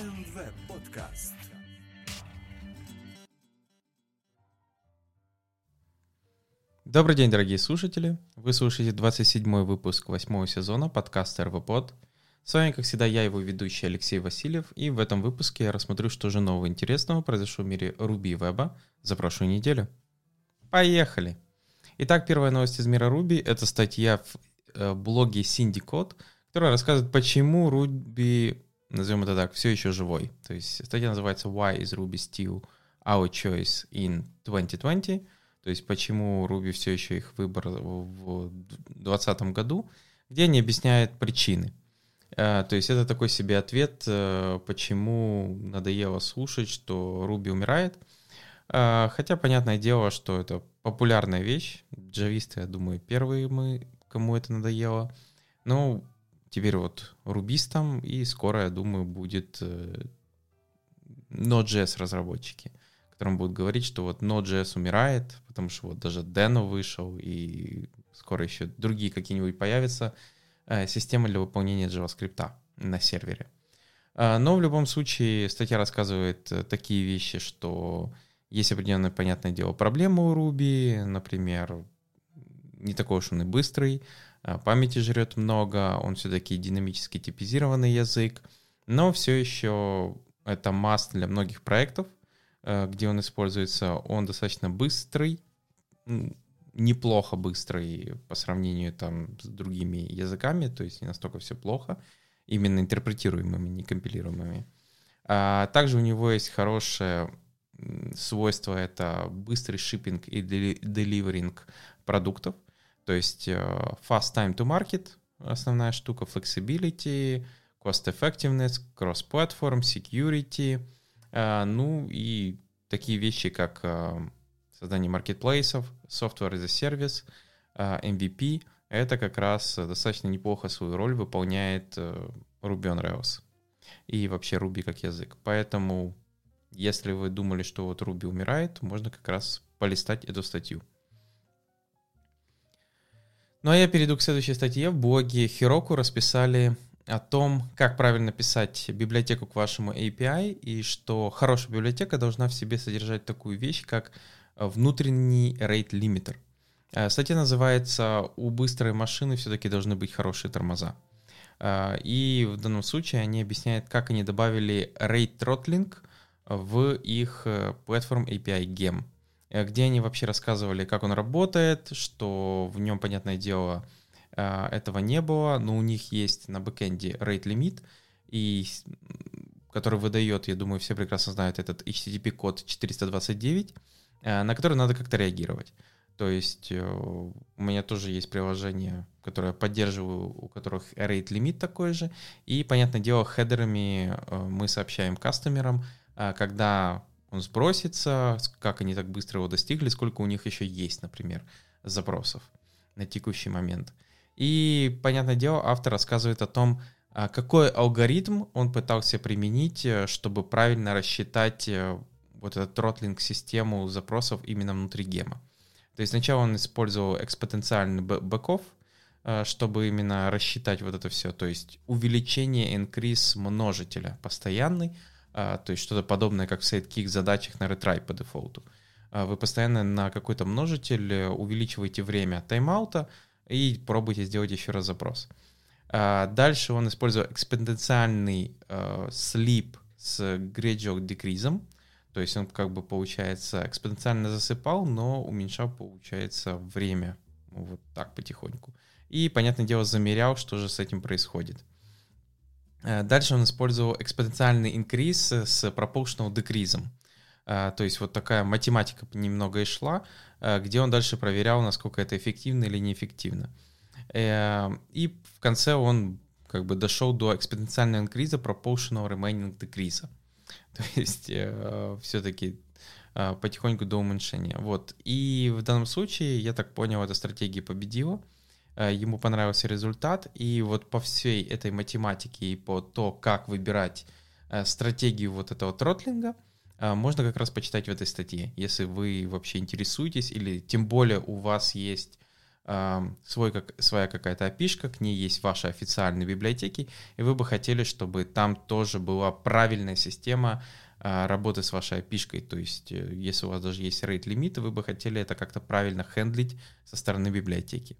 and Web Podcast. Добрый день, дорогие слушатели. Вы слушаете 27-й выпуск 8-го сезона подкаста RubyPod. С вами, как всегда, я, его ведущий Алексей Васильев, и в этом выпуске я рассмотрю, что же нового интересного произошло в мире RubyWeb за прошлую неделю. Поехали! Итак, первая новость из мира Ruby — это статья в блоге Syndicode, которая рассказывает, почему Ruby, назовем это так, все еще живой. То есть статья называется «Why is Ruby still our choice in 2020?», то есть почему Ruby все еще их выбор в 2020 году, где они объясняют причины. То есть это такой себе ответ, почему надоело слушать, что Ruby умирает. Хотя, понятное дело, что это популярная вещь. Джависты, я думаю, первые мы, кому это надоело. Но теперь вот рубистам, и скоро, я думаю, будет Node.js-разработчики, которым будут говорить, что вот Node.js умирает, потому что вот даже Deno вышел, и скоро еще другие какие-нибудь появятся системы для выполнения JavaScript на сервере. Но в любом случае статья рассказывает такие вещи, что есть определенные, понятное дело, проблемы у Ruby, например, не такой уж он и быстрый, памяти жрет много, он все-таки динамически типизированный язык, но все еще это must для многих проектов, где он используется. Он достаточно быстрый, неплохо быстрый по сравнению там с другими языками, то есть не настолько все плохо, именно интерпретируемыми, не компилируемыми. Также у него есть хорошее свойство — это быстрый шиппинг и деливеринг продуктов, то есть fast time to market, основная штука, flexibility, cost effectiveness, cross-platform, security, ну и такие вещи, как создание маркетплейсов, software as a service, MVP, это как раз достаточно неплохо свою роль выполняет Ruby on Rails и вообще Ruby как язык. Поэтому если вы думали, что вот Ruby умирает, можно как раз полистать эту статью. Ну а я перейду к следующей статье. В блоге Heroku расписали о том, как правильно писать библиотеку к вашему API, и что хорошая библиотека должна в себе содержать такую вещь, как внутренний rate-лимитер. Статья называется «У быстрой машины все-таки должны быть хорошие тормоза». И в данном случае они объясняют, как они добавили rate-throttling в их платформ API Gem, где они вообще рассказывали, как он работает, что в нем, понятное дело, этого не было, но у них есть на бэкэнде rate limit, и который выдает, я думаю, все прекрасно знают, этот HTTP-код 429, на который надо как-то реагировать. То есть у меня тоже есть приложение, которое я поддерживаю, у которых rate limit такой же, и, понятное дело, хедерами мы сообщаем кастомерам, когда он сбросится, как они так быстро его достигли, сколько у них еще есть, например, запросов на текущий момент. И, понятное дело, автор рассказывает о том, какой алгоритм он пытался применить, чтобы правильно рассчитать вот этот тротлинг-систему запросов именно внутри гема. То есть сначала он использовал экспотенциальный бэков, чтобы именно рассчитать вот это все, то есть увеличение increase множителя постоянный, то есть что-то подобное, как в sidekick задачах на retry по дефолту. Вы постоянно на какой-то множитель увеличиваете время таймаута и пробуете сделать еще раз запрос. Дальше он использовал экспоненциальный слип с gradual decrease, то есть он как бы, получается, экспоненциально засыпал, но уменьшал, получается, время вот так потихоньку. И, понятное дело, замерял, что же с этим происходит. Дальше он использовал экспоненциальный инкриз с proportional decrease. То есть вот такая математика немного и шла, где он дальше проверял, насколько это эффективно или неэффективно. И в конце он как бы дошел до экспоненциального инкриза proportional remaining decrease. То есть все-таки потихоньку до уменьшения. Вот. И в данном случае, я так понял, эта стратегия победила. Ему понравился результат, и вот по всей этой математике и по то, как выбирать стратегию вот этого тротлинга, можно как раз почитать в этой статье, если вы вообще интересуетесь, или тем более у вас есть своя какая-то API-шка, к ней есть ваши официальные библиотеки, и вы бы хотели, чтобы там тоже была правильная система работы с вашей API-шкой. То есть, если у вас даже есть rate-лимиты, вы бы хотели это как-то правильно хендлить со стороны библиотеки.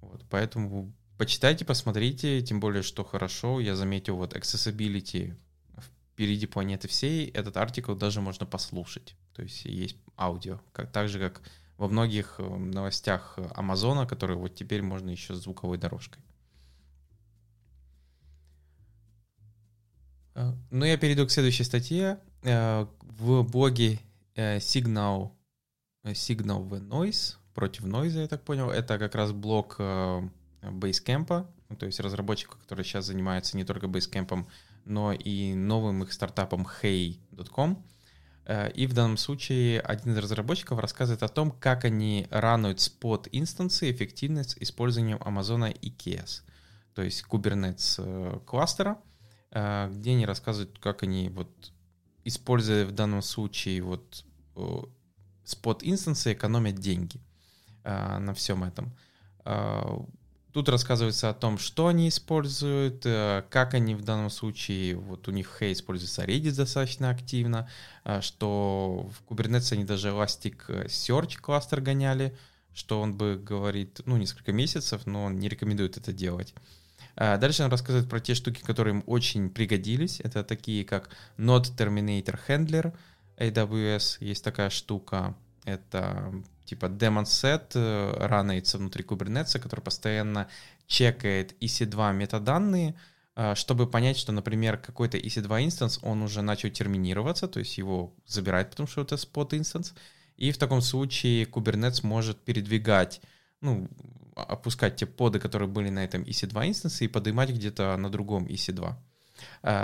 Вот, поэтому почитайте, посмотрите, тем более, что хорошо. Я заметил, вот accessibility впереди планеты всей, этот артикл даже можно послушать. То есть есть аудио, так же, как во многих новостях Амазона, которые вот теперь можно еще с звуковой дорожкой. Ну, я перейду к следующей статье. В блоге Signal vs Noise, против Noise, я так понял, это как раз блог Basecamp, то есть разработчиков, которые сейчас занимаются не только Basecamp, но и новым их стартапом hey.com. И в данном случае один из разработчиков рассказывает о том, как они рануют спот-инстансы эффективно с использованием Amazon EKS, то есть Kubernetes кластера, где они рассказывают, как они, вот, используя в данном случае вот спот-инстансы, экономят деньги на всем этом. Тут рассказывается о том, что они используют, как они в данном случае, вот у них в Hey используется Redis достаточно активно, что в Kubernetes они даже Elasticsearch кластер гоняли, что он бы говорит, ну, несколько месяцев, но он не рекомендует это делать. Дальше он рассказывает про те штуки, которые им очень пригодились. Это такие, как Node Terminator Handler AWS, есть такая штука, это... типа daemon-set ранается внутри Kubernetes, который постоянно чекает EC2 метаданные, чтобы понять, что, например, какой-то EC2 инстанс, он уже начал терминироваться, то есть его забирает, потому что это spot инстанс, и в таком случае Kubernetes может передвигать, ну, опускать те поды, которые были на этом EC2 инстансе, и поднимать где-то на другом EC2.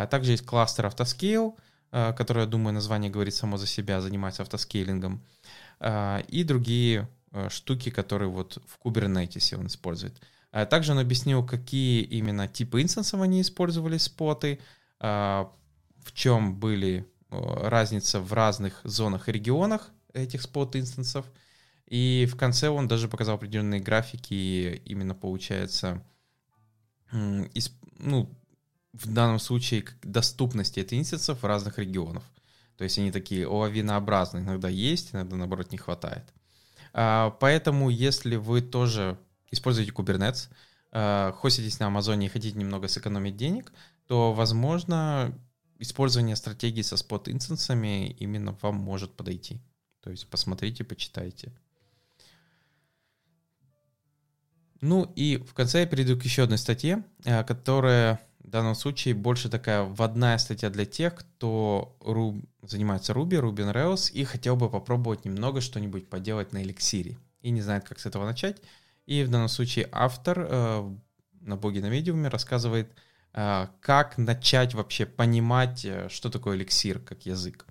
Также есть кластер Autoscale, который, я думаю, название говорит само за себя, занимается автоскейлингом, и другие штуки, которые вот в Kubernetes он использует. Также он объяснил, какие именно типы инстансов они использовали, споты, в чем были разница в разных зонах и регионах этих спот-инстансов. И в конце он даже показал определенные графики, именно получается, ну, в данном случае доступности этих инстансов в разных регионах. То есть они такие лавинообразные, иногда есть, иногда, наоборот, не хватает. Поэтому, если вы тоже используете Kubernetes, хоститесь на Амазоне и хотите немного сэкономить денег, то, возможно, использование стратегии со спот-инстансами именно вам может подойти. То есть посмотрите, почитайте. Ну и в конце я перейду к еще одной статье, которая... в данном случае больше такая вводная статья для тех, кто занимается Ruby on Rails и хотел бы попробовать немного что-нибудь поделать на эликсире и не знает, как с этого начать. И в данном случае автор на блоге на Medium рассказывает, как начать вообще понимать, что такое эликсир как язык.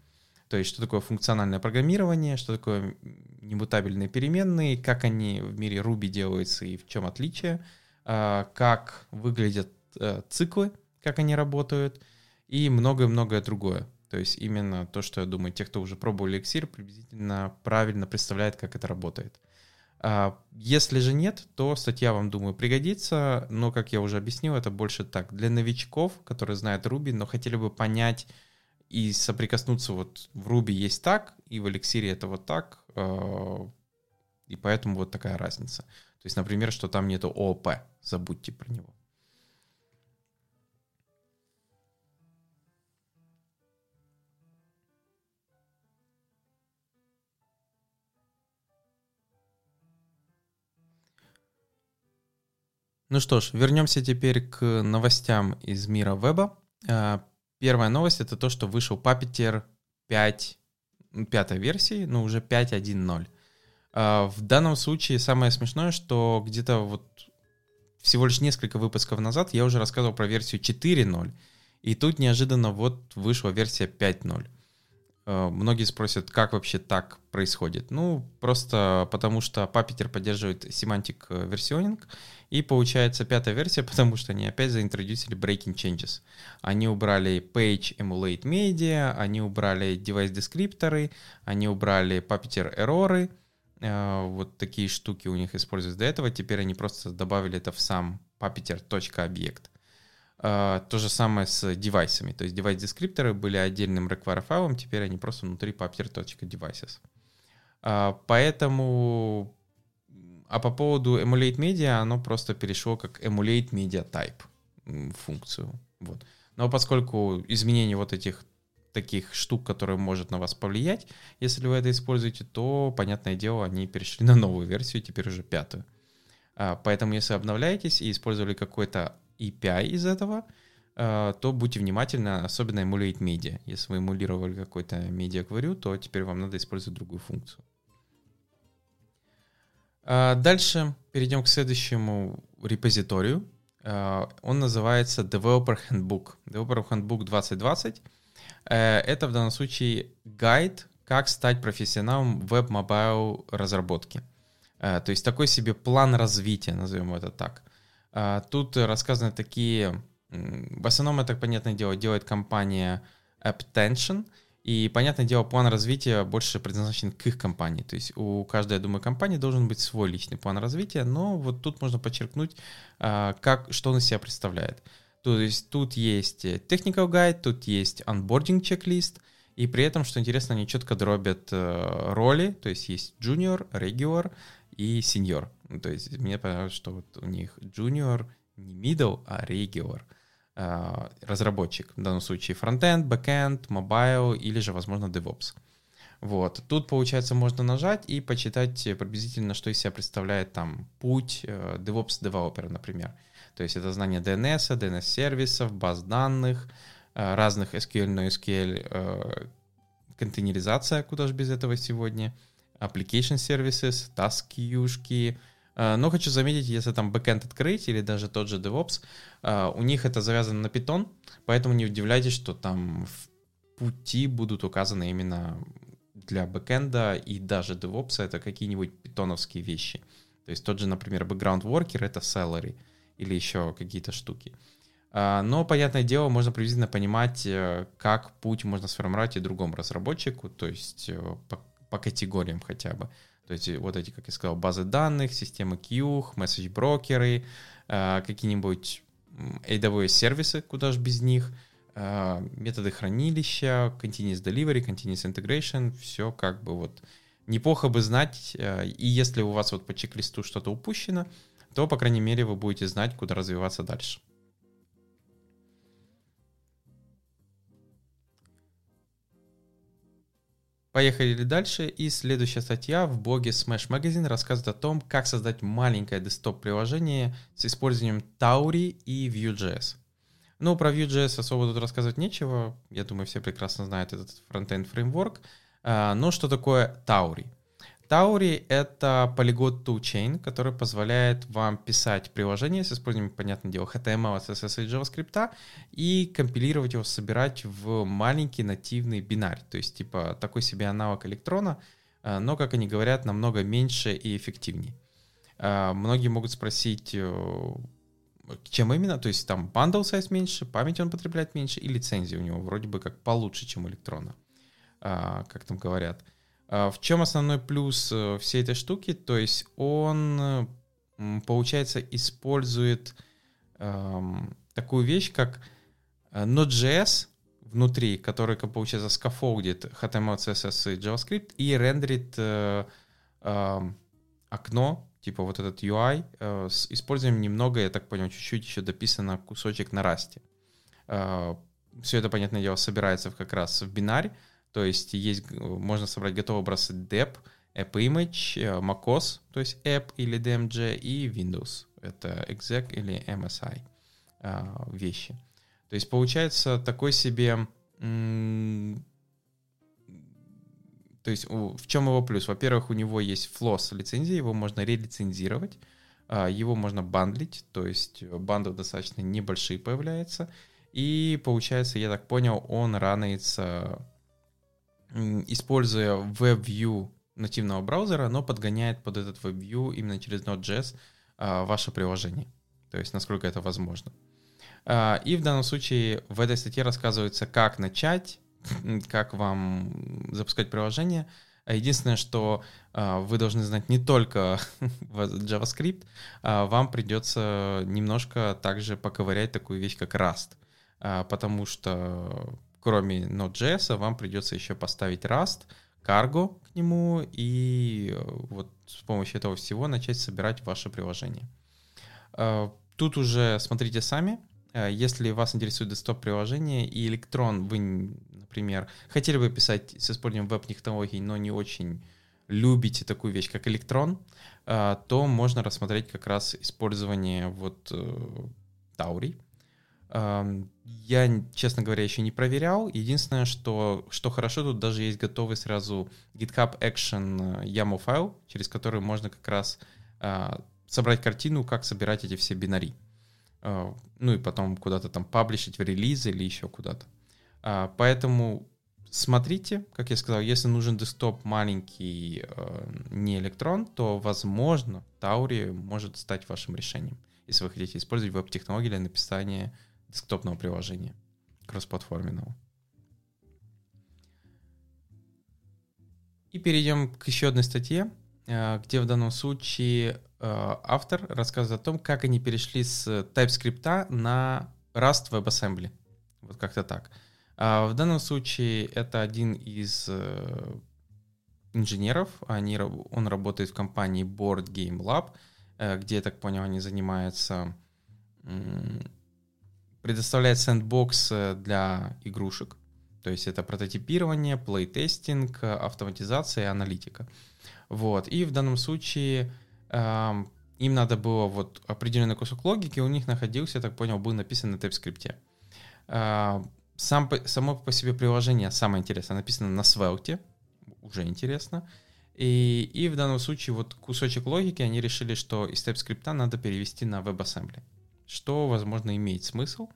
То есть, что такое функциональное программирование, что такое немутабельные переменные, как они в мире Ruby делаются и в чем отличие, как выглядят циклы, как они работают, и многое-многое другое. То есть именно то, что, я думаю, те, кто уже пробовал эликсир, приблизительно правильно представляет, как это работает. Если же нет, то статья вам, думаю, пригодится, но, как я уже объяснил, это больше так, для новичков, которые знают Ruby, но хотели бы понять и соприкоснуться, вот в Ruby есть так, и в эликсире это вот так, и поэтому вот такая разница. То есть, например, что там нету ООП, забудьте про него. Ну что ж, вернемся теперь к новостям из мира веба. Первая новость — это то, что вышел Puppeteer 5, пятой версии, но уже 5.1.0. В данном случае самое смешное, что где-то вот всего лишь несколько выпусков назад я уже рассказывал про версию 4.0, и тут неожиданно вот вышла версия 5.0. Многие спросят, как вообще так происходит. Ну, просто потому что Puppeteer поддерживает семантик версионинг, и получается пятая версия, потому что они опять заинтродюсили breaking changes. Они убрали page emulate media, они убрали device-дескрипторы, они убрали Puppeteer-эроры, вот такие штуки у них используются до этого, теперь они просто добавили это в сам puppeteer.объект. То же самое с девайсами, то есть девайс-дескрипторы были отдельным require файлом, теперь они просто внутри puppeteer.devices. Поэтому, а по поводу emulate media, оно просто перешло как emulate media type функцию. Вот. Но поскольку изменение вот этих таких штук, которые может на вас повлиять, если вы это используете, то, понятное дело, они перешли на новую версию, теперь уже 5. Поэтому, если обновляетесь и использовали какой-то API из этого, то будьте внимательны, особенно emulate media. Если вы эмулировали какой-то media query, то теперь вам надо использовать другую функцию. Дальше перейдем к следующему репозиторию. Он называется Developer Handbook. Developer Handbook 2020. Это в данном случае гайд, как стать профессионалом веб-мобайл разработки. То есть такой себе план развития, назовем это так. Тут рассказаны такие... В основном это, понятное дело, делает компания AppTension. И, понятное дело, план развития больше предназначен к их компании. То есть у каждой, я думаю, компании должен быть свой личный план развития. Но вот тут можно подчеркнуть, как, что он из себя представляет. То есть тут есть technical guide, тут есть onboarding checklist. И при этом, что интересно, они четко дробят роли. То есть есть junior, regular и senior. То есть мне понравилось, что вот у них junior не middle, а regular. Разработчик, в данном случае фронтенд, бэкенд, мобайл или же, возможно, DevOps. Вот. Тут, получается, можно нажать и почитать приблизительно, что из себя представляет там путь DevOps-девелопера, например. То есть это знание DNS, DNS-сервисов, баз данных, разных SQL, NoSQL, контейнеризация, куда же без этого сегодня, application services, task-юшки. Но хочу заметить, если там бэкэнд открыть или даже тот же DevOps, у них это завязано на Python, поэтому не удивляйтесь, что там в пути будут указаны именно для бэкэнда и даже DevOps это какие-нибудь питоновские вещи. То есть тот же, например, бэкграунд-воркер — это salary или еще какие-то штуки. Но, понятное дело, можно приблизительно понимать, как путь можно сформировать и другому разработчику, то есть по категориям хотя бы. То есть вот эти, как я сказал, базы данных, системы Q, месседж-брокеры, какие-нибудь AWS-сервисы, куда же без них, методы хранилища, continuous delivery, continuous integration, все как бы вот неплохо бы знать. И если у вас вот по чек-листу что-то упущено, то, по крайней мере, вы будете знать, куда развиваться дальше. Поехали дальше, и следующая статья в блоге Smash Magazine рассказывает о том, как создать маленькое десктоп-приложение с использованием Tauri и Vue.js. Ну, про Vue.js особо тут рассказывать нечего, я думаю, все прекрасно знают этот фронтенд фреймворк, но что такое Tauri? Tauri — это polyglot toolchain, который позволяет вам писать приложение с использованием, понятное дело, HTML, CSS и JavaScript, и компилировать его, собирать в маленький нативный бинарь, то есть типа такой себе аналог Электрона, но, как они говорят, намного меньше и эффективнее. Многие могут спросить, чем именно, то есть там bundle size меньше, память он потребляет меньше, и лицензия у него вроде бы как получше, чем у Электрона, как там говорят. В чем основной плюс всей этой штуки? То есть он, получается, использует такую вещь, как Node.js внутри, который, получается, скафолдит HTML, CSS и JavaScript и рендерит окно, типа вот этот UI, с использованием немного, я так понял, чуть-чуть еще дописано кусочек на Rust. Все это, понятное дело, собирается как раз в бинарь. То есть можно собрать готовый образ DEP, AppImage, macOS, то есть App или DMG, и Windows. Это exec или MSI вещи. То есть получается такой себе... То есть в чем его плюс? Во-первых, у него есть floss лицензия, его можно релицензировать, его можно бандлить, то есть бандлов достаточно небольшие появляются. И получается, я так понял, он ранается... используя WebView нативного браузера, но подгоняет под этот WebView именно через Node.js ваше приложение. То есть, насколько это возможно. И в данном случае в этой статье рассказывается, как начать, как вам запускать приложение, Единственное, что вы должны знать не только JavaScript, вам придется немножко также поковырять такую вещь, как Rust, потому что кроме Node.js вам придется еще поставить Rust, Cargo к нему и вот с помощью этого всего начать собирать ваше приложение. Тут уже смотрите сами. Если вас интересует десктоп-приложение и Electron, вы, например, хотели бы писать с использованием веб-технологий, но не очень любите такую вещь, как Electron, то можно рассмотреть как раз использование вот Tauri. Я, честно говоря, еще не проверял. Единственное, что хорошо, тут даже есть готовый сразу GitHub Action YAML файл, через который можно как раз собрать картину, как собирать эти все бинари. Ну и потом куда-то там паблишить в релизы или еще куда-то. Поэтому смотрите, как я сказал, если нужен десктоп маленький, не Electron, то, возможно, Tauri может стать вашим решением, если вы хотите использовать веб-технологии для написания десктопного приложения, кроссплатформенного. И перейдем к еще одной статье, где в данном случае автор рассказывает о том, как они перешли с TypeScript на Rust WebAssembly. Вот как-то так. В данном случае это один из инженеров. Он работает в компании Board Game Lab, где, я так понял, они занимаются... предоставляет сэндбокс для игрушек. То есть это прототипирование, плейтестинг, автоматизация и аналитика. Вот. И в данном случае им надо было вот определенный кусок логики, у них находился, я так понял, был написан на TypeScript. Само по себе приложение, самое интересное, написано на Svelte, уже интересно. И в данном случае вот кусочек логики они решили, что из TypeScript надо перевести на WebAssembly, что, возможно, имеет смысл.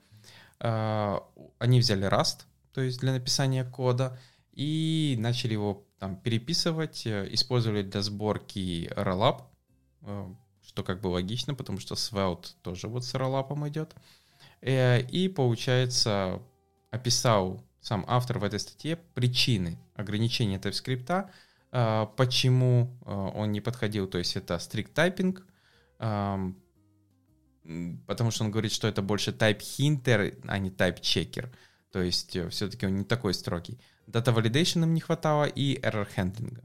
Они взяли Rust, то есть для написания кода, и начали его там переписывать, использовали для сборки Rollup, что как бы логично, потому что Svelte тоже вот с Rollup идет. И, получается, описал сам автор в этой статье причины ограничения TypeScript, почему он не подходил, то есть это strict typing, потому что он говорит, что это больше type hinter, а не type checker. То есть все-таки он не такой строгий. Data validation им не хватало и error handling,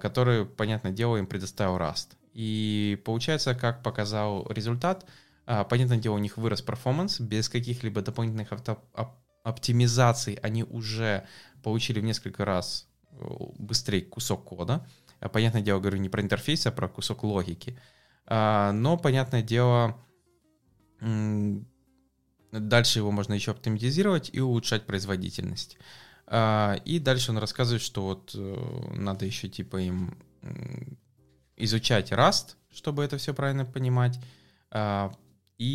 который, понятное дело, им предоставил Rust. И получается, как показал результат, понятное дело, у них вырос performance без каких-либо дополнительных оптимизаций. Они уже получили в несколько раз быстрее кусок кода. Понятное дело, говорю не про интерфейс, а про кусок логики. Но, понятное дело, дальше его можно еще оптимизировать и улучшать производительность. И дальше он рассказывает, что вот надо еще типа им изучать Rust, чтобы это все правильно понимать. И,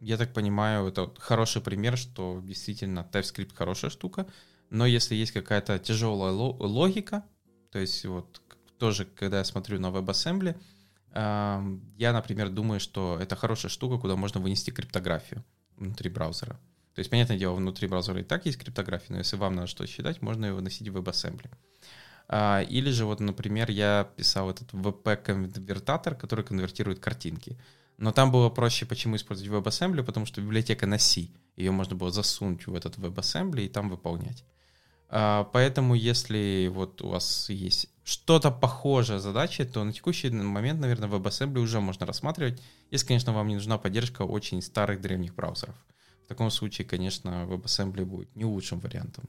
я так понимаю, это хороший пример, что действительно TypeScript хорошая штука, но если есть какая-то тяжелая логика, то есть вот тоже, когда я смотрю на WebAssembly, я, например, думаю, что это хорошая штука, куда можно вынести криптографию внутри браузера. То есть, понятное дело, внутри браузера и так есть криптография, но если вам надо что-то считать, можно ее выносить в WebAssembly. Или же, вот, например, я писал этот WP-конвертатор, который конвертирует картинки. Но там было проще, почему использовать WebAssembly, потому что библиотека на C, ее можно было засунуть в этот WebAssembly и там выполнять. Поэтому, если вот у вас есть что-то похожее задачи, то на текущий момент, наверное, WebAssembly уже можно рассматривать, если, конечно, вам не нужна поддержка очень старых древних браузеров. В таком случае, конечно, WebAssembly будет не лучшим вариантом.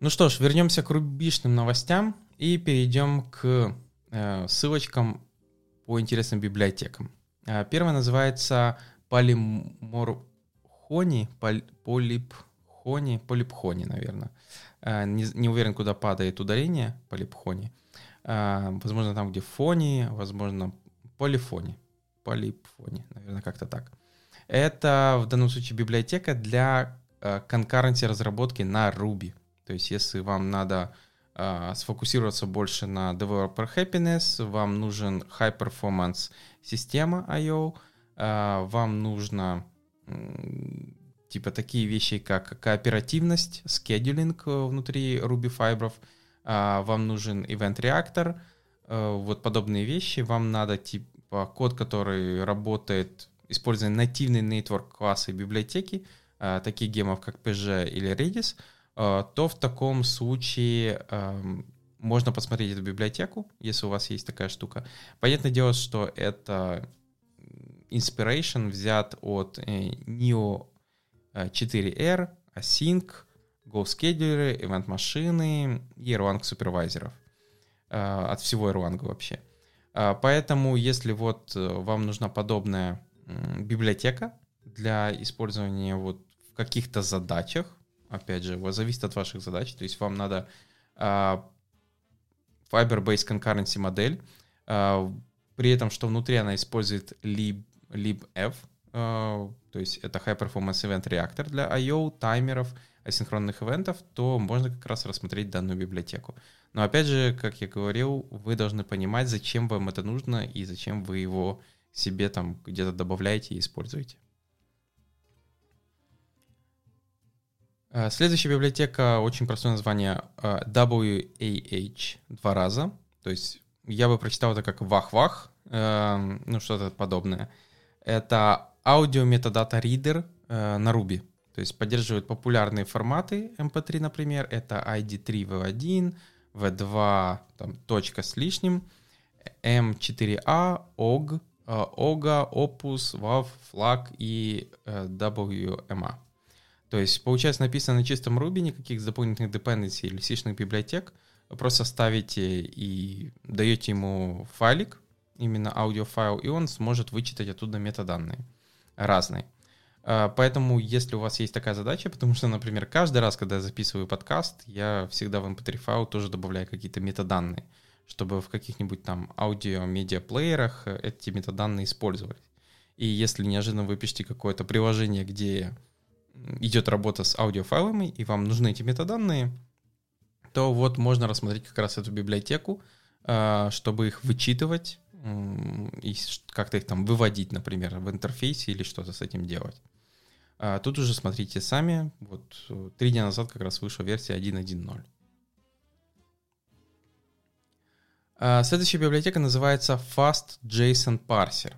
Ну что ж, вернемся к рубишным новостям и перейдем к ссылочкам по интересным библиотекам. Первая называется Полипхони, наверное. Не уверен, куда падает ударение. Полипхони. Возможно, там, где фони, возможно, полифони. Полипфони, наверное, как-то так. Это, в данном случае, библиотека для конкуренции разработки на Ruby. То есть, если вам надо сфокусироваться больше на Developer Happiness, вам нужен High Performance система I.O., вам нужно типа такие вещи, как кооперативность, скедулинг внутри RubyFibers, вам нужен Event Reactor, вот подобные вещи. Вам надо типа код, который работает, используя нативные network-классы и библиотеки, таких гемов, как PG или Redis, то в таком случае можно посмотреть эту библиотеку, если у вас есть такая штука. Понятное дело, что это inspiration взят от Neo 4R, Async, GoScheduler, Event машины и Erlang супервайзеров. От всего Erlang вообще. Поэтому, если вот вам нужна подобная библиотека для использования вот в каких-то задачах, опять же, зависит от ваших задач, то есть вам надо Fiber-based concurrency модель, при этом, что внутри она использует libF, то есть это High Performance Event Reactor для I.O., таймеров, асинхронных ивентов, то можно как раз рассмотреть данную библиотеку. Но опять же, как я говорил, вы должны понимать, зачем вам это нужно и зачем вы его себе там где-то добавляете и используете. Следующая библиотека, очень простое название, WAH, два раза. То есть я бы прочитал это как вах-вах, ну что-то подобное. Это Audio Metadata Reader на Ruby. То есть поддерживает популярные форматы MP3, например. Это ID3 V1, V2 там, точка с лишним, M4A, OG, OGA, Opus, WAV, FLAG и WMA. То есть, получается, написано на чистом Ruby, никаких дополнительных dependency или сишных библиотек. Вы просто ставите и даете ему файлик, именно аудиофайл, и он сможет вычитать оттуда метаданные разные. Поэтому, если у вас есть такая задача, потому что, например, каждый раз, когда я записываю подкаст, я всегда в mp3 файл тоже добавляю какие-то метаданные, чтобы в каких-нибудь там аудио-медиаплеерах эти метаданные использовались. И если неожиданно вы пишете какое-то приложение, где идет работа с аудиофайлами, и вам нужны эти метаданные, то вот можно рассмотреть как раз эту библиотеку, чтобы их вычитывать и как-то их там выводить, например, в интерфейсе или что-то с этим делать. Тут уже смотрите сами. Вот 3 дня назад как раз вышла версия 1.1.0. Следующая библиотека называется FastJSON Parser.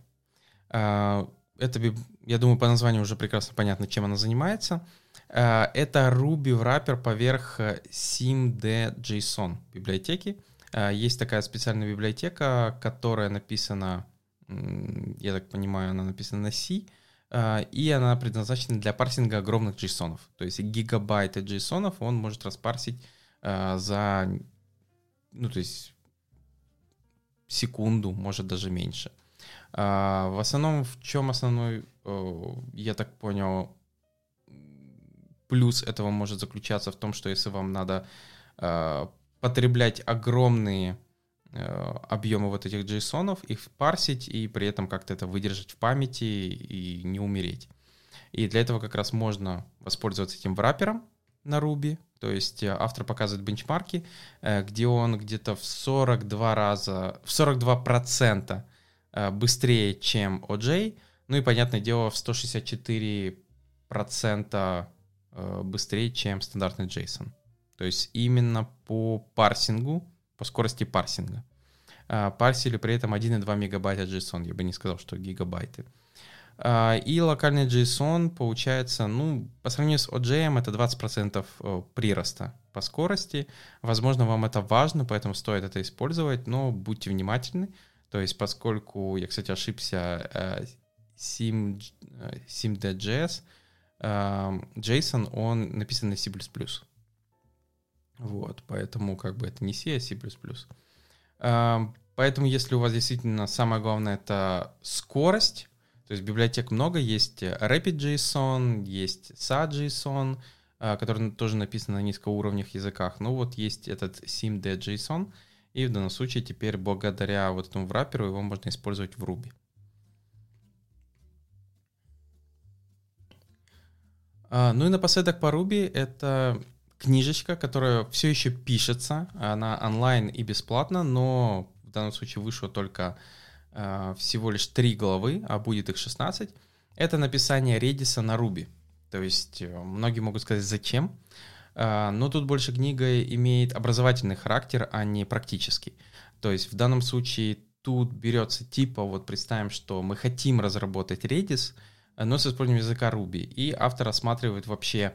Это, я думаю, по названию уже прекрасно понятно, чем она занимается. Это Ruby Wrapper поверх simdjson библиотеки. Есть такая специальная библиотека, которая написана, я так понимаю, она написана на C, и она предназначена для парсинга огромных JSON. То есть гигабайты JSON он может распарсить за, ну, то есть секунду, может даже меньше. В основном, в чем основной, я так понял, плюс этого может заключаться в том, что если вам надо потреблять огромные объемы вот этих JSON, их парсить и при этом как-то это выдержать в памяти и не умереть. И для этого как раз можно воспользоваться этим врапером на Ruby. То есть автор показывает бенчмарки, где он где-то в 42% быстрее, чем OJ, ну и, понятное дело, в 164% быстрее, чем стандартный JSON. То есть именно по парсингу, по скорости парсинга. Парсили при этом 1,2 мегабайта JSON, я бы не сказал, что гигабайты. И локальный JSON получается, ну, по сравнению с OJ, это 20% прироста по скорости. Возможно, вам это важно, поэтому стоит это использовать, но будьте внимательны. То есть, поскольку я, кстати, ошибся, simd.js, JSON, он написан на C++. Вот, поэтому как бы это не C, а C++. Поэтому, если у вас действительно самое главное — это скорость, то есть библиотек много, есть RapidJSON, есть SAJSON, который тоже написан на низкоуровневых языках. Ну вот есть этот simd.json, и в данном случае теперь благодаря вот этому враперу его можно использовать в Ruby. Ну и напоследок по Ruby это книжечка, которая все еще пишется. Она онлайн и бесплатна, но в данном случае вышло только всего лишь 3 главы, а будет их 16. Это написание Redis на Ruby. То есть многие могут сказать, зачем? Но тут больше книга имеет образовательный характер, а не практический. То есть в данном случае тут берется типа, вот представим, что мы хотим разработать Redis, но с использованием языка Ruby. И автор рассматривает вообще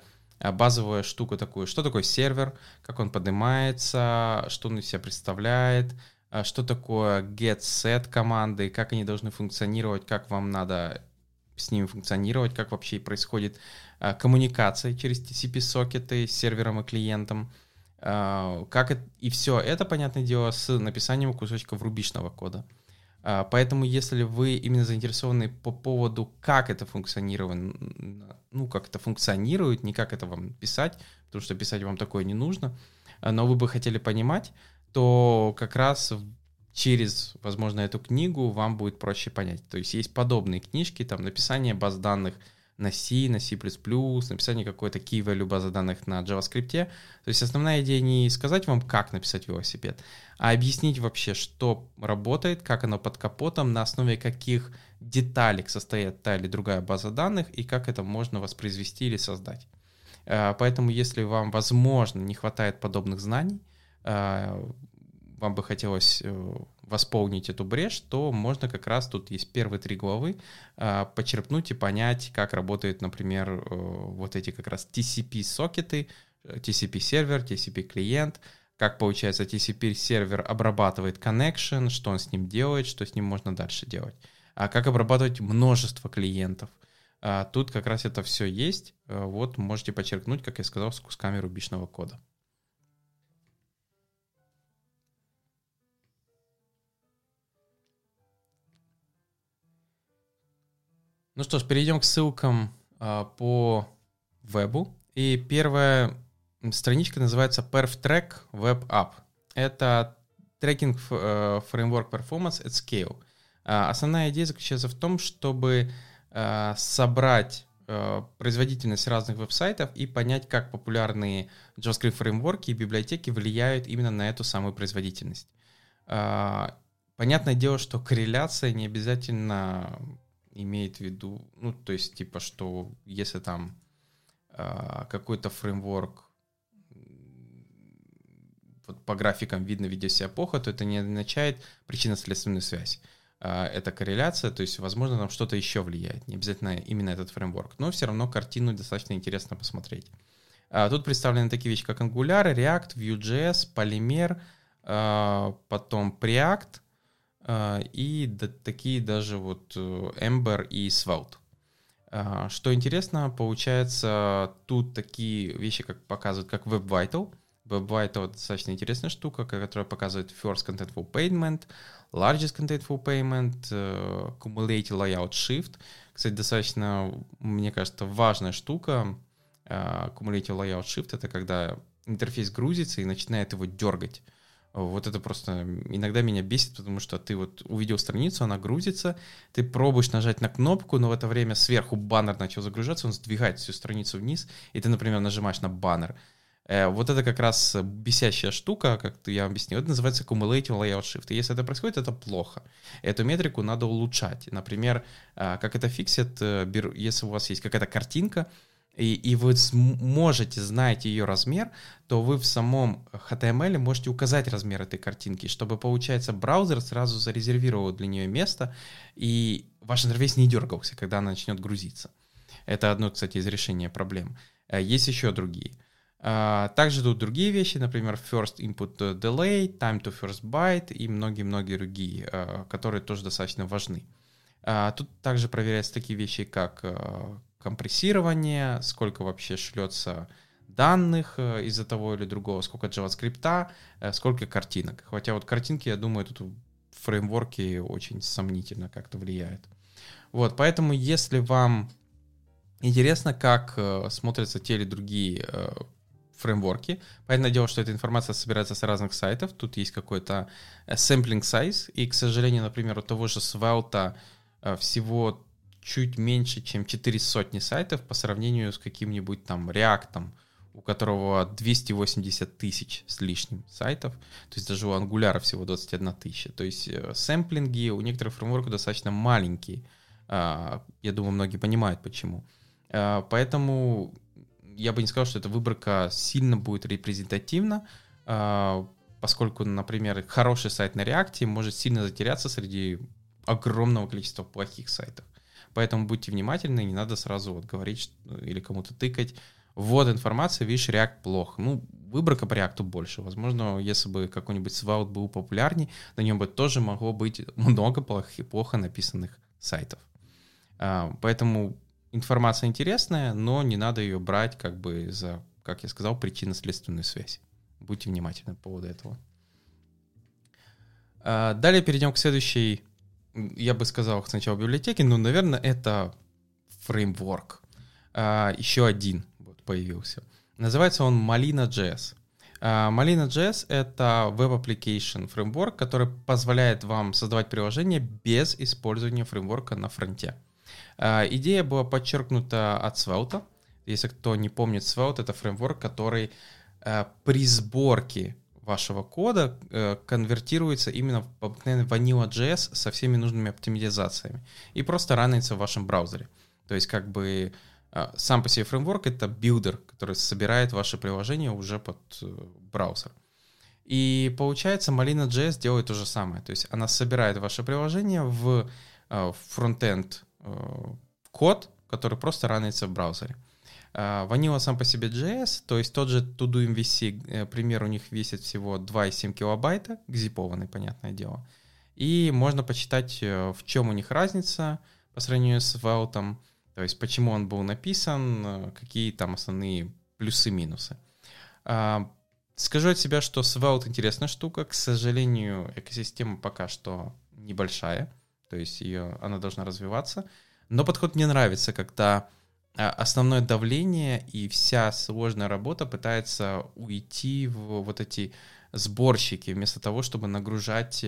базовую штуку такую, что такое сервер, как он поднимается, что он из себя представляет, что такое get-set команды, как они должны функционировать, как вам надо с ними функционировать, как вообще происходит коммуникация через TCP-сокеты с сервером и клиентом. И все это, понятное дело, с написанием кусочков рубишного кода. Поэтому, если вы именно заинтересованы по поводу, как это функционирует, не как это вам писать, потому что писать вам такое не нужно, но вы бы хотели понимать, то как раз через, возможно, эту книгу вам будет проще понять. То есть есть подобные книжки, там написание баз данных на C, на C++, написание какой-то key-value базы данных на JavaScript. То есть основная идея не сказать вам, как написать велосипед, а объяснить вообще, что работает, как оно под капотом, на основе каких деталек состоит та или другая база данных и как это можно воспроизвести или создать. Поэтому если вам, возможно, не хватает подобных знаний, вам бы хотелось восполнить эту брешь, то можно как раз, тут есть первые 3 главы, почерпнуть и понять, как работают, например, вот эти как раз TCP-сокеты, TCP-сервер, TCP-клиент, как получается TCP-сервер обрабатывает connection, что он с ним делает, что с ним можно дальше делать, а как обрабатывать множество клиентов. Тут как раз это все есть, вот можете почерпнуть, как я сказал, с кусками рубишного кода. Ну что ж, перейдем к ссылкам по вебу. И первая страничка называется PerfTrack Web App. Это трекинг фреймворк Performance at Scale. Основная идея заключается в том, чтобы собрать производительность разных веб-сайтов и понять, как популярные JavaScript фреймворки и библиотеки влияют именно на эту самую производительность. Понятное дело, что корреляция не обязательно имеет в виду, то есть, что если там какой-то фреймворк вот по графикам видно, ведет себя плохо, то это не означает причинно-следственную связь. Это корреляция, то есть, возможно, там что-то еще влияет, не обязательно именно этот фреймворк, но все равно картину достаточно интересно посмотреть. Тут представлены такие вещи, как Angular, React, Vue.js, Polymer, потом Preact, и такие даже вот Ember и Svelte. Что интересно, получается, тут такие вещи, как показывают, как Web Vital. Web Vital — это достаточно интересная штука, которая показывает First Contentful Payment, Largest Contentful Payment, Cumulative Layout Shift. Кстати, достаточно, мне кажется, важная штука. Cumulative Layout Shift — это когда интерфейс грузится и начинает его дергать. Вот это просто иногда меня бесит, потому что ты вот увидел страницу, она грузится, ты пробуешь нажать на кнопку, но в это время сверху баннер начал загружаться, он сдвигает всю страницу вниз, и ты, например, нажимаешь на баннер. Вот это как раз бесящая штука, как я объяснил, это называется Cumulative Layout Shift. И если это происходит, это плохо. Эту метрику надо улучшать. Например, как это фиксит, если у вас есть какая-то картинка, и вы можете, знаете ее размер, то вы в самом HTML можете указать размер этой картинки, чтобы, получается, браузер сразу зарезервировал для нее место, и ваш интерфейс не дергался, когда она начнет грузиться. Это одно, кстати, из решения проблем. Есть еще другие. Также тут другие вещи, например, First Input Delay, Time to First Byte и многие-многие другие, которые тоже достаточно важны. Тут также проверяются такие вещи, как компрессирование, сколько вообще шлется данных из-за того или другого, сколько JavaScript, сколько картинок. Хотя вот картинки, я думаю, тут в фреймворке очень сомнительно как-то влияет. Вот, поэтому если вам интересно, как смотрятся те или другие фреймворки, понятное дело, что эта информация собирается с разных сайтов, тут есть какой-то sampling size, и, к сожалению, например, у того же Svelte всего чуть меньше, чем 400 сайтов по сравнению с каким-нибудь там React, у которого 280 тысяч с лишним сайтов, то есть даже у Angular всего 21 тысяча. То есть сэмплинги у некоторых фреймворков достаточно маленькие, Я думаю, многие понимают, почему. Поэтому я бы не сказал, что эта выборка сильно будет репрезентативна, поскольку, например, хороший сайт на React может сильно затеряться среди огромного количества плохих сайтов. Поэтому будьте внимательны, не надо сразу говорить или кому-то тыкать. Вот информация, видишь, React плох. Ну, выборка по React больше. Возможно, если бы какой-нибудь Svelte был популярней, на нем бы тоже могло быть много плохо написанных сайтов. Поэтому информация интересная, но не надо ее брать как бы за, как я сказал, причинно-следственную связь. Будьте внимательны по поводу этого. Далее перейдем к следующей, я бы сказал, сначала библиотеке, но, наверное, это фреймворк. Еще один вот появился. Называется он Malina.js. Malina.js — это Web Application фреймворк, который позволяет вам создавать приложение без использования фреймворка на фронте. Идея была подчеркнута от Svelte. Если кто не помнит, Svelte — это фреймворк, который при сборке вашего кода конвертируется именно в обыкновенный Vanilla.js со всеми нужными оптимизациями и просто ранится в вашем браузере. То есть как бы сам по себе фреймворк — это билдер, который собирает ваше приложение уже под браузер. И получается, Malina.js делает то же самое. То есть она собирает ваше приложение в фронтенд код, который просто ранится в браузере. Vanilla сам по себе JS, то есть тот же TodoMVC, пример у них весит всего 2,7 килобайта, гзипованный, понятное дело. И можно посчитать, в чем у них разница по сравнению с Svelte, то есть почему он был написан, какие там основные плюсы-минусы. Скажу от себя, что Svelte интересная штука, к сожалению, экосистема пока что небольшая, то есть она должна развиваться, но подход мне нравится, когда основное давление и вся сложная работа пытается уйти в вот эти сборщики, вместо того, чтобы нагружать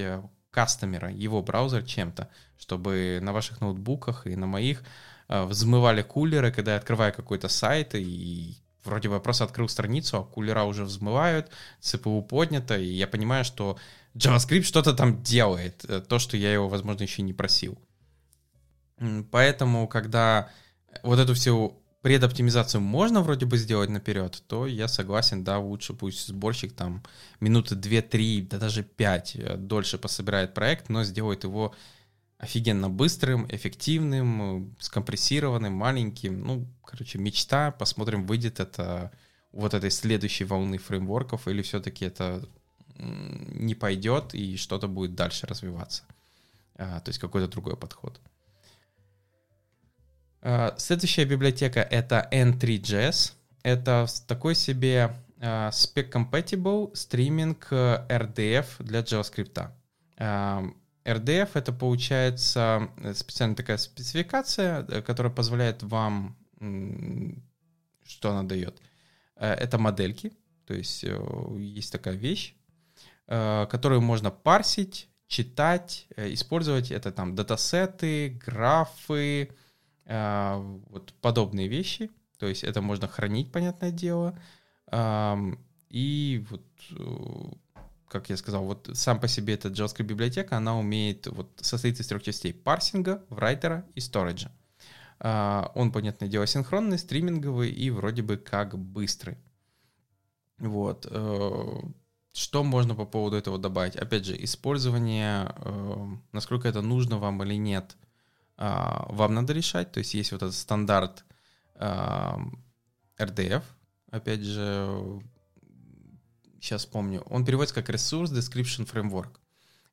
кастомера, его браузер чем-то, чтобы на ваших ноутбуках и на моих взмывали кулеры, когда я открываю какой-то сайт, и вроде бы я просто открыл страницу, а кулера уже взмывают, ЦПУ поднято, и я понимаю, что JavaScript что-то там делает, то, что я его, возможно, еще не просил. Поэтому, когда вот эту всю предоптимизацию можно вроде бы сделать наперед, то я согласен, да, лучше пусть сборщик там минуты 2-3, да даже 5 дольше пособирает проект, но сделает его офигенно быстрым, эффективным, скомпрессированным, маленьким. Ну, короче, мечта. Посмотрим, выйдет это вот этой следующей волны фреймворков или все-таки это не пойдет и что-то будет дальше развиваться. То есть какой-то другой подход. Следующая библиотека — это N3.js. Это такой себе spec-compatible стриминг RDF для JavaScript. RDF — это, получается, специальная такая спецификация, которая позволяет вам... Что она дает? Это модельки, то есть есть такая вещь, которую можно парсить, читать, использовать. Это там датасеты, графы... Вот подобные вещи, то есть это можно хранить, понятное дело, и вот, как я сказал, вот сам по себе эта JavaScript библиотека, она умеет, вот, состоит из 3 частей: парсинга, врайтера и сториджа. Он, понятное дело, синхронный, стриминговый и вроде бы как быстрый. Вот. Что можно по поводу этого добавить? Опять же, использование, насколько это нужно вам или нет, вам надо решать, то есть есть вот этот стандарт RDF, опять же, сейчас помню, он переводится как Resource Description Framework.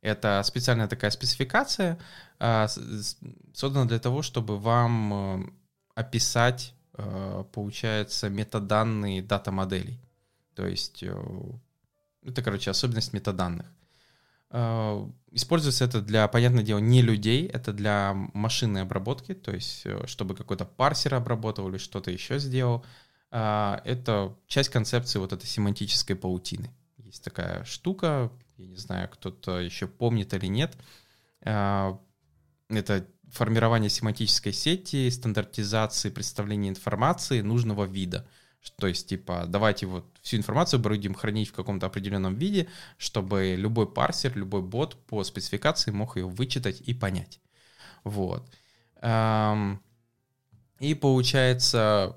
Это специальная такая спецификация, создана для того, чтобы вам описать, получается, метаданные дата-моделей. То есть это, короче, особенность метаданных. Используется это для, понятное дело, не людей, это для машинной обработки, то есть чтобы какой-то парсер обработал или что-то еще сделал. Это часть концепции вот этой семантической паутины. Есть такая штука, я не знаю, кто-то еще помнит или нет. Это формирование семантической сети, стандартизации представления информации нужного вида. То есть, типа, давайте вот всю информацию будем хранить в каком-то определенном виде, чтобы любой парсер, любой бот по спецификации мог ее вычитать и понять. Вот. И получается,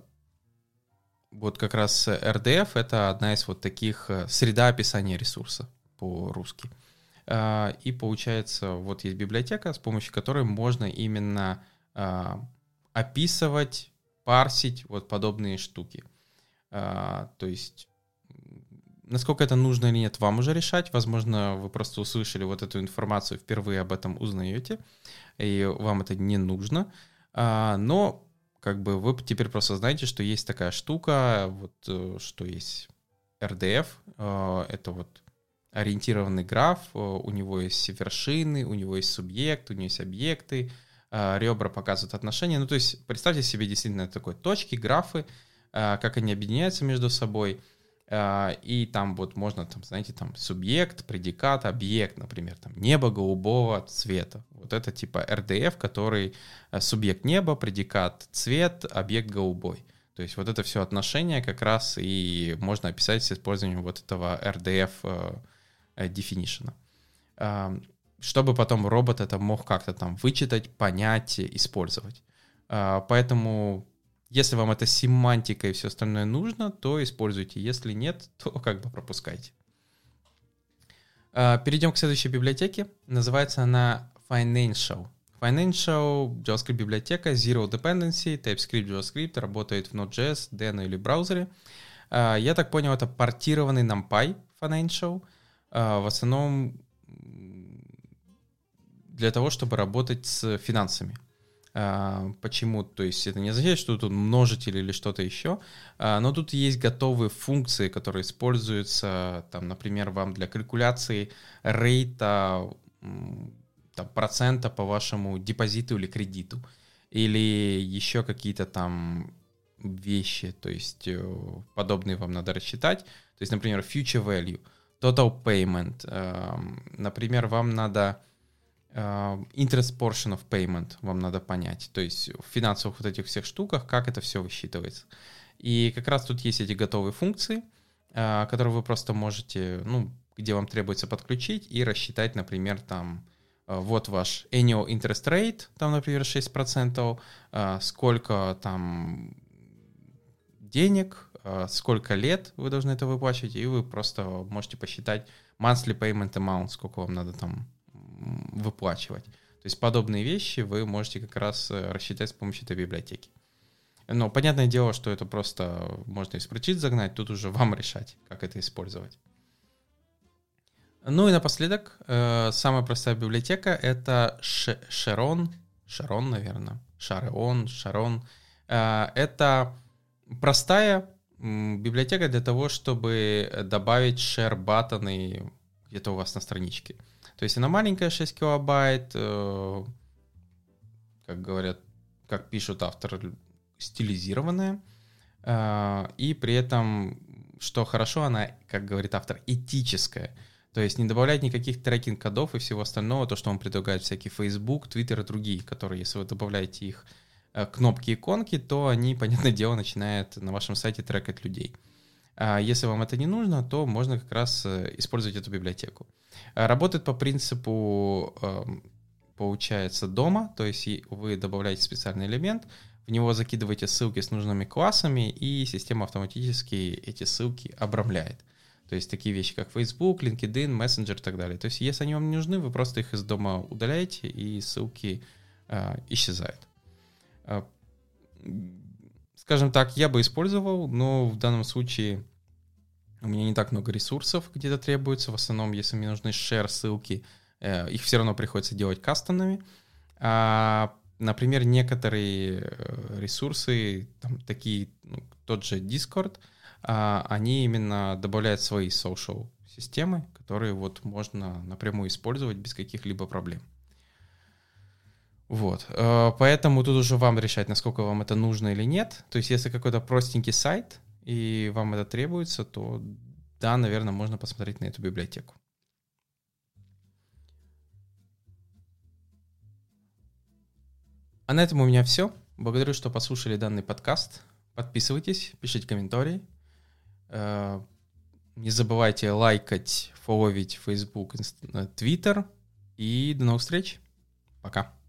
вот как раз RDF — это одна из вот таких среда описания ресурса по-русски. И получается, вот есть библиотека, с помощью которой можно именно описывать, парсить вот подобные штуки. То есть, насколько это нужно или нет, вам уже решать. Возможно, вы просто услышали вот эту информацию, впервые об этом узнаете, и вам это не нужно. Но как бы вы теперь просто знаете, что есть такая штука, вот что есть RDF, это вот ориентированный граф, у него есть вершины, у него есть субъект, у него есть объекты, ребра показывают отношения. Ну, то есть представьте себе действительно такой точки, графы, как они объединяются между собой. И там вот можно, там, знаете, там субъект, предикат, объект, например, там небо голубого цвета. Вот это типа RDF, который субъект небо, предикат цвет, объект голубой. То есть вот это все отношение как раз и можно описать с использованием вот этого RDF definition. Чтобы потом робот это мог как-то там вычитать, понять, использовать. Поэтому, если вам это семантика и все остальное нужно, то используйте. Если нет, то как бы пропускайте. Перейдем к следующей библиотеке. Называется она Financial. Financial JavaScript библиотека, Zero Dependency, TypeScript, JavaScript, работает в Node.js, Deno или браузере. Я так понял, это портированный NumPy Financial. В основном для того, чтобы работать с финансами. Почему? То есть это не означает, что тут множитель или что-то еще, но тут есть готовые функции, которые используются, там, например, вам для калькуляции рейта, там, процента по вашему депозиту или кредиту, или еще какие-то там вещи, то есть подобные вам надо рассчитать. То есть, например, future value, total payment, например, вам надо interest portion of payment, вам надо понять, то есть в финансовых вот этих всех штуках, как это все высчитывается. И как раз тут есть эти готовые функции, которые вы просто можете, ну, где вам требуется подключить и рассчитать, например, там, вот ваш annual interest rate, там, например, 6%, сколько там денег, сколько лет вы должны это выплачивать, и вы просто можете посчитать monthly payment amount, сколько вам надо там выплачивать. То есть подобные вещи вы можете как раз рассчитать с помощью этой библиотеки. Но понятное дело, что это просто можно из причин загнать, тут уже вам решать, как это использовать. Ну и напоследок, самая простая библиотека — это Sharon. Это простая библиотека для того, чтобы добавить share-баттоны где-то у вас на страничке. То есть она маленькая, 6 килобайт, как говорят, как пишут авторы, стилизированная. И при этом, что хорошо, она, как говорит автор, этическая. То есть не добавляет никаких трекинг-кодов и всего остального, то, что вам предлагает всякие Facebook, Twitter и другие, которые, если вы добавляете их кнопки, иконки, то они, понятное дело, начинают на вашем сайте трекать людей. Если вам это не нужно, то можно как раз использовать эту библиотеку. Работает по принципу, получается, дома, то есть вы добавляете специальный элемент, в него закидываете ссылки с нужными классами, и система автоматически эти ссылки обрамляет. То есть такие вещи, как Facebook, LinkedIn, Messenger и так далее. То есть если они вам не нужны, вы просто их из дома удаляете, и ссылки исчезают. Скажем так, я бы использовал, но в данном случае у меня не так много ресурсов где-то требуется. В основном, если мне нужны share-ссылки, их все равно приходится делать кастомными. Например, некоторые ресурсы, там, такие, ну, тот же Discord, они именно добавляют свои social системы, которые вот можно напрямую использовать без каких-либо проблем. Вот, поэтому тут уже вам решать, насколько вам это нужно или нет. То есть если какой-то простенький сайт и вам это требуется, то да, наверное, можно посмотреть на эту библиотеку. А на этом у меня все. Благодарю, что послушали данный подкаст. Подписывайтесь, пишите комментарии. Не забывайте лайкать, фоловить Facebook, Twitter. И до новых встреч. Пока.